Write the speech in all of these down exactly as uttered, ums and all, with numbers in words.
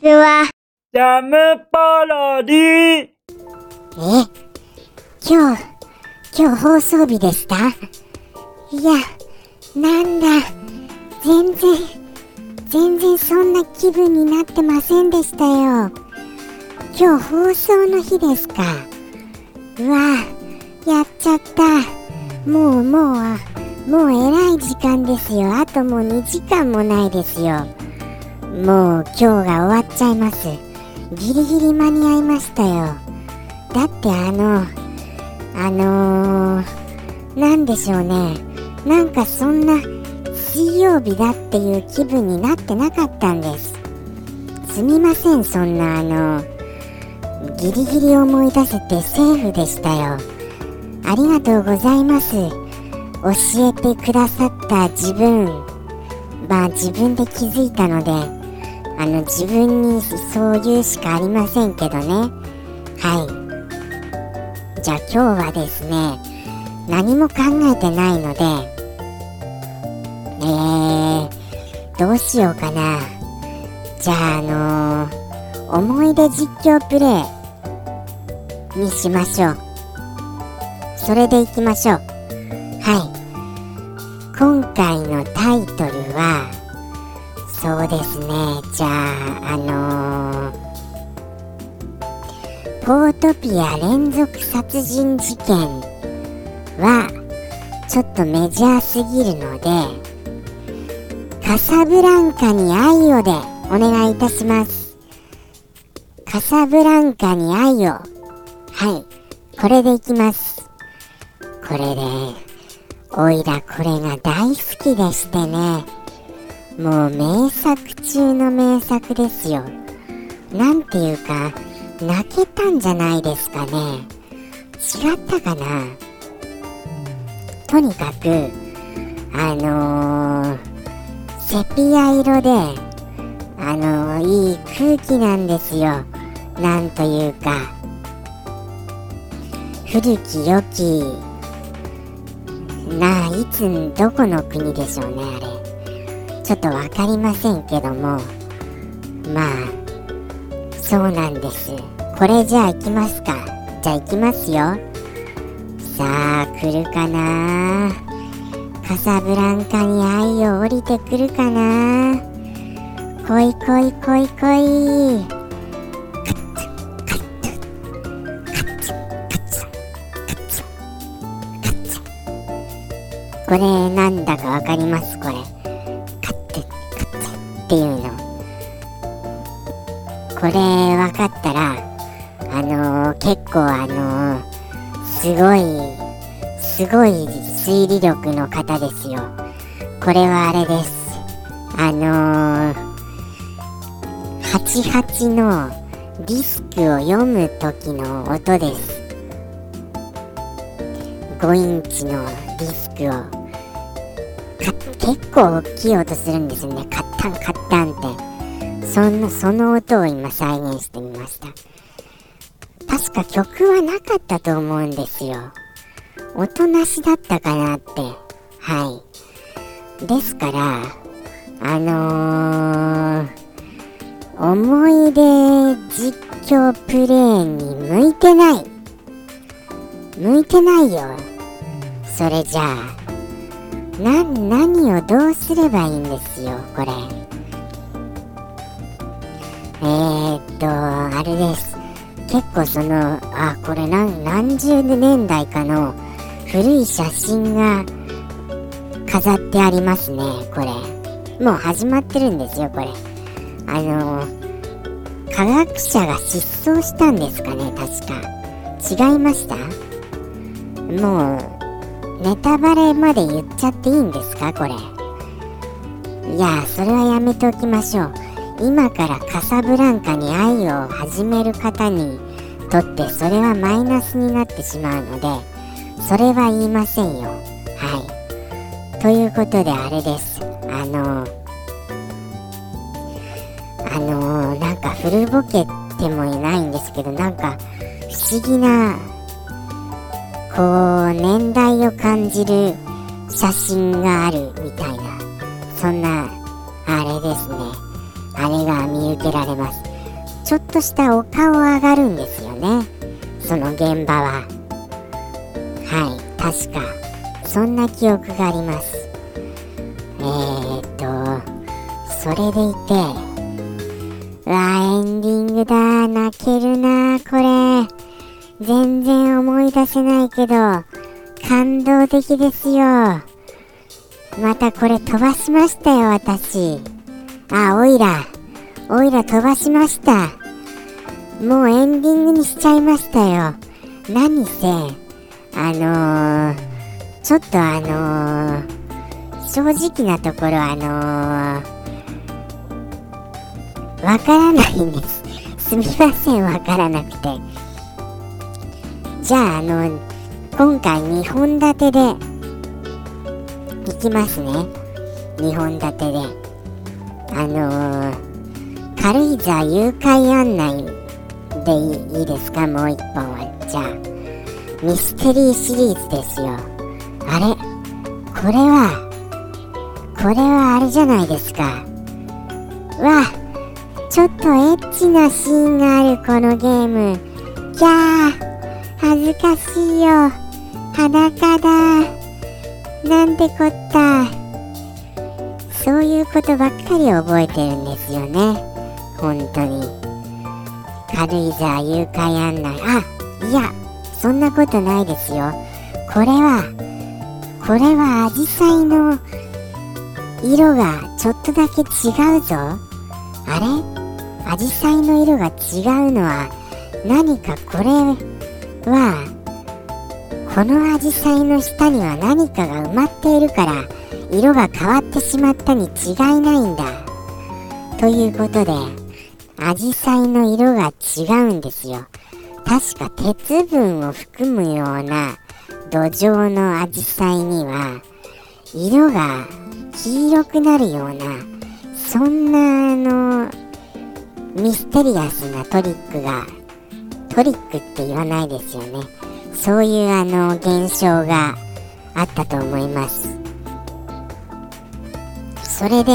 ちは。ジャムパロディ。え、今日、今日放送日でした？いや、なんだ、全然、全然そんな気分になってませんでしたよ。今日放送の日ですか。うわ、やっちゃった。もうもう、もうえらい時間ですよ。あともうにじかんもないですよ。もう今日が終わっちゃいます。ギリギリ間に合いましたよ。だってあの、あのー、なんでしょうね。なんかそんな水曜日だっていう気分になってなかったんです。すみません、そんなあの、ギリギリ思い出せてセーフでしたよ。ありがとうございます。教えてくださった自分まあ自分で気づいたのであの自分にそう言うしかありませんけどね。はい、じゃあ今日はですね、何も考えてないのでえー、どうしようかな。じゃああのー、思い出実況プレイにしましょう。それでいきましょう。はい、今回のタイトルはそうですね、じゃああのー、ポートピア連続殺人事件はちょっとメジャーすぎるので、カサブランカに愛をでお願いいたします。カサブランカに愛を、はい、これでいきます。これでおいらこれが大好きでしてね、もう名作中の名作ですよ。なんていうか泣けたんじゃないですかね。違ったかな。とにかくあのー、セピア色であのー、いい空気なんですよ。なんというか古き良きなあ、いつどこの国でしょうね、あれちょっとわかりませんけども、まあそうなんです。これじゃあいきますか。じゃあいきますよ。さあ来るかな。カサブランカに愛を降りてくるかな。来い来い来い来い。これなんだかわかります？これカッツカッツっていうの。これわかったらあのー、結構あのー、すごいすごい推理力の方ですよ。これはあれです。あのー、はちじゅうはちのディスクを読む時の音です。ごインチのディスクを結構大きい音するんですよね。カッタンカッタンってその、その音を今再現してみました。確か曲はなかったと思うんですよ。音なしだったかなって。はい、ですからあのー、思い出実況プレイに向いてない向いてないよ。それじゃあな、何をどうすればいいんですよ、これ。えーっと、あれです。結構その、あ、これ何、何十年代かの古い写真が飾ってありますね、これ。もう始まってるんですよ、これ。あの、科学者が失踪したんですかね、確か。違いました？もう、ネタバレまで言っちゃっていいんですか、これ。いや、それはやめておきましょう。今からカサブランカに愛を始める方にとってそれはマイナスになってしまうので、それは言いませんよ。はい。ということであれです。あのー、あのー、なんか古ぼけてもいないんですけど、なんか不思議なこう年代を感じる写真があるみたいな、そんなあれですね。あれが見受けられます。ちょっとしたお顔上がるんですよね、その現場は。はい、確かそんな記憶があります。えーっとそれでいて、うわエンディングだ、泣けるなこれ。全然思い出せないけど感動的ですよ。またこれ飛ばしましたよ、私。あ、オイラオイラ飛ばしました。もうエンディングにしちゃいましたよ。何せあのー、ちょっとあのー、正直なところあのー、わからないんです。すみません、わからなくて。じゃああの今回にほん立てでいきますね。にほん立てであのー、軽井沢誘拐案内でい い, いいですか。もう一本はじゃあミステリーシリーズですよ。あれこれはこれはあれじゃないですか。わあ、ちょっとエッチなシーンがあるこのゲーム。キャー恥ずかしいよ、裸だ、なんてこった。そういうことばっかり覚えてるんですよね、本当に。軽井沢誘拐案内、あ、いやそんなことないですよ。これはこれはアジサイの色がちょっとだけ違うぞ。あれアジサイの色が違うのは何か、これはこのアジサイの下には何かが埋まっているから色が変わってしまったに違いないんだ。ということでアジサイの色が違うんですよ。確か鉄分を含むような土壌のアジサイには色が黄色くなるような、そんなあのミステリアスなトリックが、トリックって言わないですよね、そういうあの現象があったと思います。それで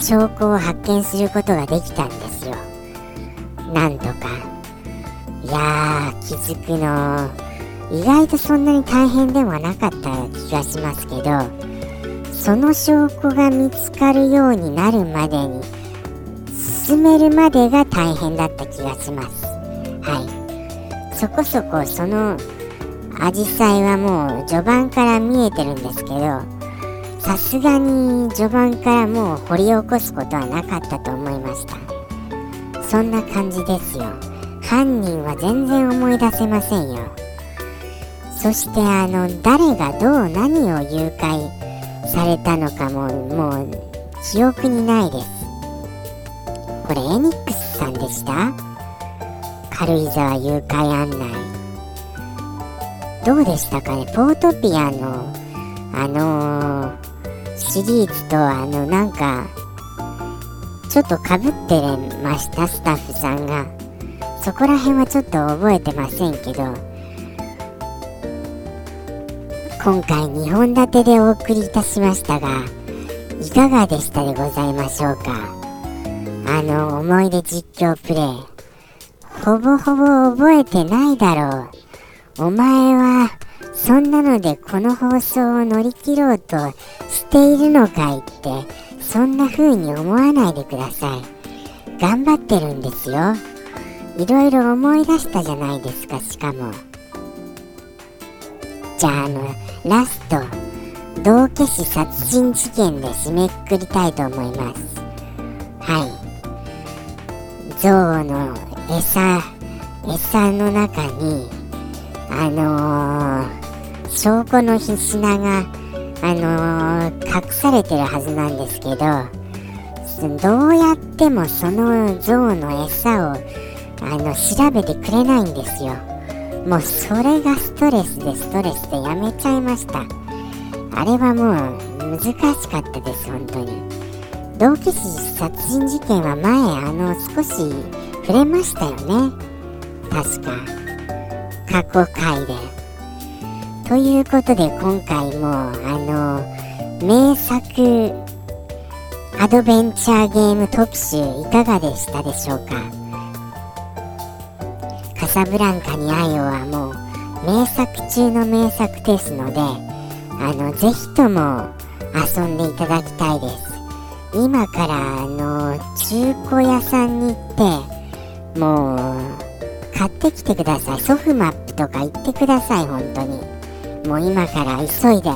証拠を発見することができたんですよ、なんとか。いやー、気づくの意外とそんなに大変ではなかった気がしますけど、その証拠が見つかるようになるまでに、進めるまでが大変だった気がします。はい、そこそこそのアジサイはもう序盤から見えてるんですけど、さすがに序盤からもう掘り起こすことはなかったと思いました。そんな感じですよ。犯人は全然思い出せませんよ。そしてあの誰がどう何を誘拐されたのかももう記憶にないです。これエニックスさんでした？軽井沢誘拐案内どうでしたかね。ポートピアのあのー、シリーズとあのなんかちょっとかぶってました、スタッフさんが。そこら辺はちょっと覚えてませんけど、今回にほん立てでお送りいたしましたが、いかがでしたでございましょうか。あの思い出実況プレイ、ほぼほぼ覚えてないだろう、お前はそんなのでこの放送を乗り切ろうとしているのかいって、そんな風に思わないでください。頑張ってるんですよ。いろいろ思い出したじゃないですか。しかもじゃああのラスト、道化師殺人事件で締めくくりたいと思います。はい、象の餌餌の中にあのー、証拠の品が、あのー、隠されてるはずなんですけど、どうやってもその象の餌をあの調べてくれないんですよ。もうそれがストレスでストレスでやめちゃいました。あれはもう難しかったです、本当に。道化師殺人事件は前あの少し触れましたよね、確か過去回で。ということで今回もあの名作アドベンチャーゲーム特集いかがでしたでしょうか。カサブランカに愛をはもう名作中の名作ですので、あのぜひとも遊んでいただきたいです。今からあの中古屋さんに行ってもう買ってきてください。ソフマップとか行ってください。本当にもう今から急いで、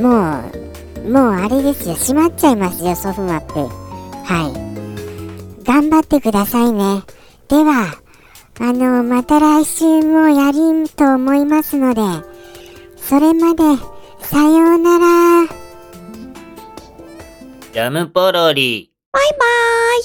もうもうあれですよ、閉まっちゃいますよソフマップ。はい、頑張ってくださいね。ではあのまた来週もやりと思いますので、それまでさようなら。ジャムポロリ、バイバーイ。